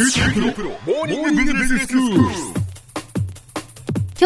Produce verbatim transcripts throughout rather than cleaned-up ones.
今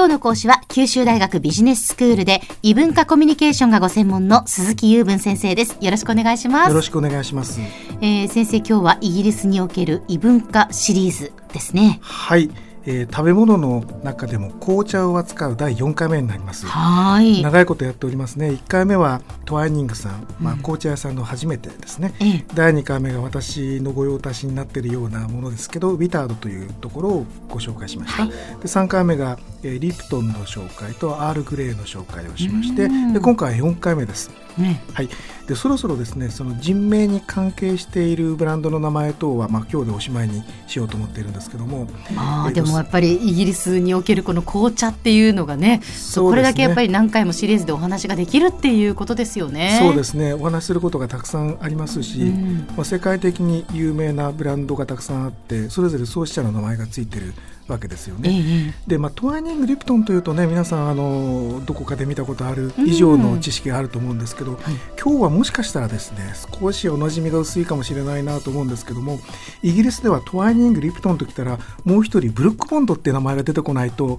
日の講師は九州大学ビジネススクールで異文化コミュニケーションがご専門の鈴木雄文先生です。よろしくお願いします。よろしくお願いします。えー、先生、今日はイギリスにおける異文化シリーズですね。はい。えー、食べ物の中でも紅茶を扱うだいよんかいめになります。はい長いことやっておりますね。いっかいめはトワイニングさん、まあ、紅茶屋さんの初めてですね、うん、だいにかいめが私のご用達になっているようなものですけどウィタードというところをご紹介しました、はい、でさんかいめが、えー、リプトンの紹介とアールグレイの紹介をしまして、で今回はよんかいめです、ねはい、でそろそろですねその人名に関係しているブランドの名前等は、まあ、今日でおしまいにしようと思っているんですけども、まあ、えー、でもやっぱりイギリスにおけるこの紅茶っていうのが ね, そうねこれだけやっぱり何回もシリーズでお話ができるっていうことですよね。そうですね、お話しすることがたくさんありますし、うんまあ、世界的に有名なブランドがたくさんあってそれぞれ創始者の名前がついてるわけですよね、ええでまあ、トワイニングリプトンというとね皆さんあのどこかで見たことある以上の知識があると思うんですけど、うんはい、今日はもしかしたらですね少しおなじみが薄いかもしれないなと思うんですけどもイギリスではトワイニングリプトンときたらもう一人ブルックボンドっていう名前が出てこないと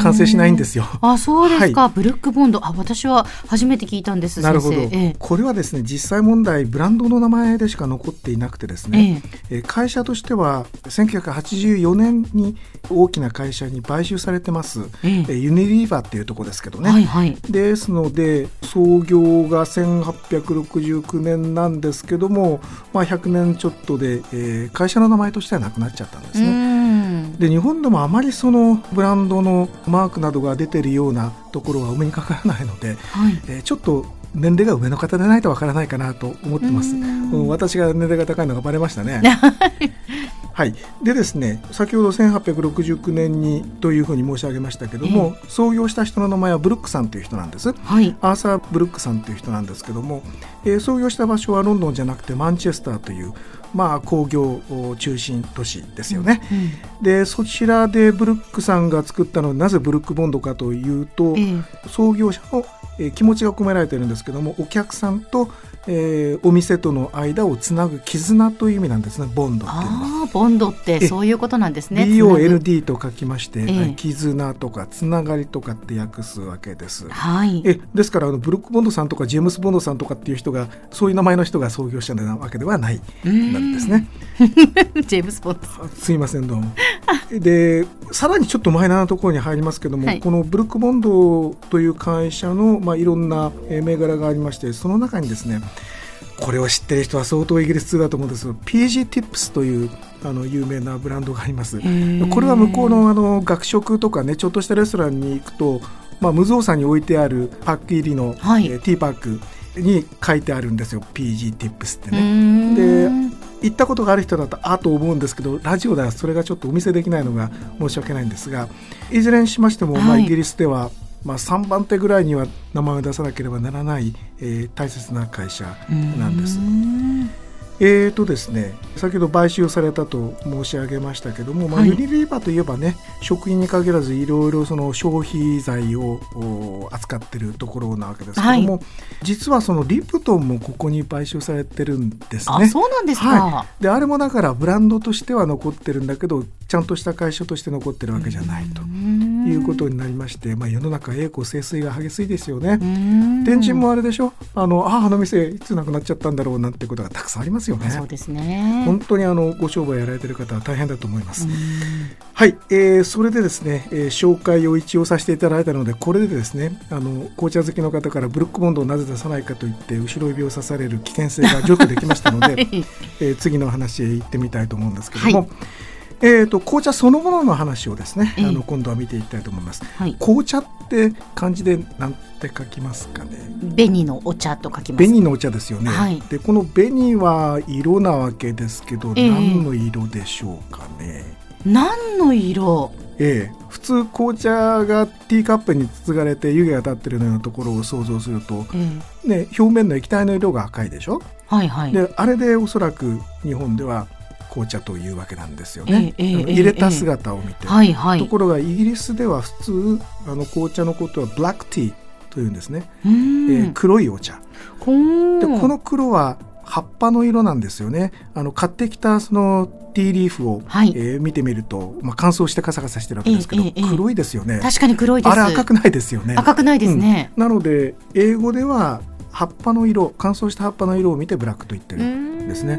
完成しないんですよ。あそうですか、はい、ブルックボンドあ私は初めて聞いたんです。なるほど、ええ、これはですね実際問題ブランドの名前でしか残っていなくてですね、ええ、会社としてはせんきゅうひゃくはちじゅうよねんに大きな会社に買収されてます、ええ、ユニリーバーっていうところですけどね、はいはい、ですので創業がせんはっぴゃくろくじゅうきゅうねんなんですけども、まあ、ひゃくねんちょっとで、えー、会社の名前としてはなくなっちゃったんですね。うんで日本でもあまりそのブランドのマークなどが出てるようなところはお目にかからないので、はいえー、ちょっと年齢が上の方でないとわからないかなと思ってます。うん私が年齢が高いのがバレましたねはい、でですね先ほどせんはっぴゃくろくじゅうきゅうねんにというふうに申し上げましたけども、えー、創業した人の名前はブルックさんという人なんです、はい、アーサー・ブルックさんという人なんですけども、えー、創業した場所はロンドンじゃなくてマンチェスターという、まあ、工業中心都市ですよね、うん、でそちらでブルックさんが作ったのはなぜブルックボンドかというと、えー、創業者の気持ちが込められているんですけどもお客さんと、えー、お店との間をつなぐ絆という意味なんですね。ボンドっていうのはあボンドってそういうことなんですね。 ビー オー エル ディー と書きまして、えー、絆とかつながりとかって訳すわけです、はい、えですからあのブルックボンドさんとかジェームスボンドさんとかっていう人がそういう名前の人が創業者なわけではないなんですねジェームスボンドすいませんどうもでさらにちょっとマイナーなところに入りますけども、はい、このブルックボンドという会社のまあ、いろんな銘柄がありましてその中にですねこれを知ってる人は相当イギリス通だと思うんですが ピー ジー Tips というあの有名なブランドがあります。これは向こう の, あの学食とかねちょっとしたレストランに行くと、まあ、無造作に置いてあるパック入りの、はい、えティーパックに書いてあるんですよ ピー ジー Tips ってね。で行ったことがある人だとあと思うんですけどラジオではそれがちょっとお見せできないのが申し訳ないんですがいずれにしましても、はいまあ、イギリスではまあ、さんばん手ぐらいには名前を出さなければならない、えー、大切な会社なんです。えーとですね、先ほど買収されたと申し上げましたけども、まあ、ユニリーバーといえばね、はい、食品に限らずいろいろその消費財を扱っているところなわけですけども、はい、実はそのリプトンもここに買収されてるんですね。あ、そうなんですか、はい、であれもだからブランドとしては残ってるんだけどちゃんとした会社として残ってるわけじゃないということになりまして、まあ、世の中栄枯盛衰が激しいですよね。天神もあれでしょ あの、あ、あの店いつなくなっちゃったんだろうなんてことがたくさんありますよね。そうですね、本当にあのご商売やられている方は大変だと思います。はい、えー、それでですね、えー、紹介を一応させていただいたのでこれでですねあの紅茶好きの方からブルックボンドをなぜ出さないかといって後ろ指を刺される危険性が除去できましたので、はいえー、次の話へ行ってみたいと思うんですけども、はい、えーと、紅茶そのものの話をですね、えー、あの今度は見ていきたいと思います、はい、紅茶って漢字でなんて書きますかね。紅のお茶と書きます。紅のお茶ですよね、はい、でこの紅は色なわけですけど、えー、何の色でしょうかね。何の色、えー、普通紅茶がティーカップにつつがれて湯気が立ってるようなところを想像すると、えーね、表面の液体の色が赤いでしょ、はいはい、であれでおそらく日本では紅茶というわけなんですよね、えーえー、入れた姿を見て、えーはいはい、ところがイギリスでは普通あの紅茶のことはブラックティーというんですね。うん、えー、黒いお茶でこの黒は葉っぱの色なんですよね。あの買ってきたそのティーリーフを、はい、えー、見てみると、まあ、乾燥してカサカサしてるわけですけど、えーえー、黒いですよね。確かに黒いです。あれ赤くないですよね。赤くないですね、うん、なので英語では葉っぱの色、乾燥した葉っぱの色を見てブラックと言ってるんですね。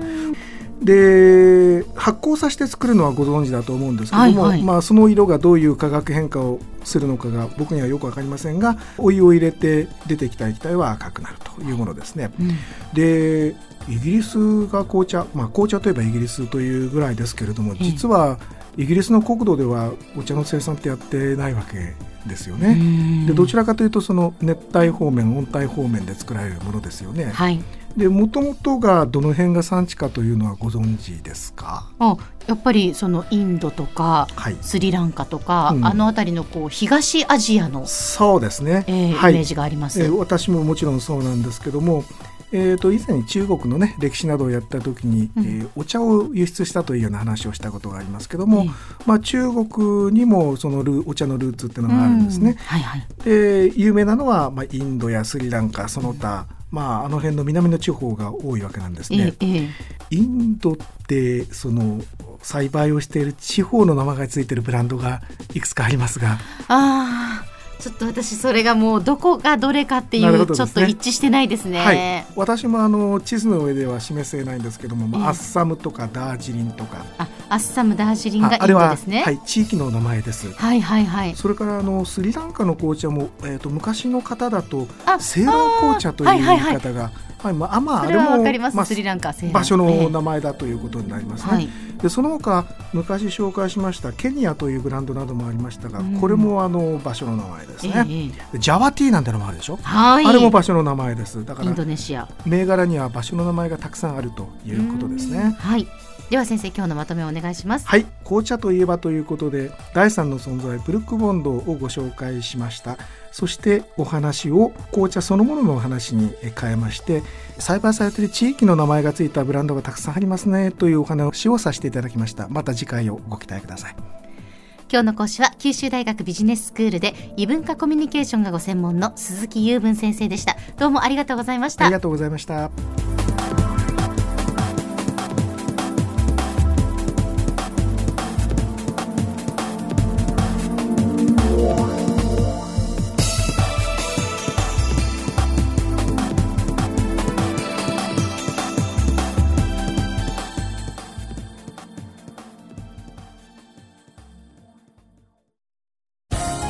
で発酵させて作るのはご存知だと思うんですけども、はいはい、まあ、その色がどういう化学変化をするのかが僕にはよく分かりませんが、お湯を入れて出てきた液体は赤くなるというものですね、うん、でイギリスが紅茶、まあ、紅茶といえばイギリスというぐらいですけれども、実はイギリスの国土ではお茶の生産ってやってないわけですよね。でどちらかというとその熱帯方面、温帯方面で作られるものですよね。はい。もともとがどの辺が産地かというのはご存知ですか？あ、やっぱりそのインドとか、はい、スリランカとか、うん、あの辺りのこう東アジアの、そうですね、えーはい、イメージがあります、えー、私ももちろんそうなんですけども、えー、と以前に中国の、ね、歴史などをやった時に、うん、えー、お茶を輸出したというような話をしたことがありますけども、うん、まあ、中国にもそのルお茶のルーツっていうのがあるんですね、うん、はいはい、で有名なのは、まあ、インドやスリランカその他、うん、まあ、あの辺の南の地方が多いわけなんですね、ええ、インドってその栽培をしている地方の名前がついているブランドがいくつかありますが、あーちょっと私それがもうどこがどれかっていう、ね、ちょっと一致してないですね、はい、私もあの地図の上では示せないんですけども、まあ、アッサムとかダージリンとか、あアッサムダージリンがインドですね。あ、あれは、はい、地域の名前です、はいはいはい、それからあのスリランカの紅茶も、えー、と昔の方だとセーラー紅茶という言い方が、はいはいはい、はい、まあまあ、それは分かります、まあ、スリランカ場所の名前だということになりますね、はい、でその他昔紹介しましたケニアというブランドなどもありましたが、これもあの場所の名前ですね、えー、ジャワティーなんてのもあるでしょ、はい、あれも場所の名前です。だからインドネシア銘柄には場所の名前がたくさんあるということですね、はい。では先生、今日のまとめをお願いします。はい、紅茶といえばということでだいさんの存在ブルックボンドをご紹介しました。そしてお話を紅茶そのもののお話に変えまして、栽培されている地域の名前がついたブランドがたくさんありますねというお話をさせていただきました。また次回をご期待ください。今日の講師は九州大学ビジネススクールで異文化コミュニケーションがご専門の鈴木雄文先生でした。どうもありがとうございました。ありがとうございました。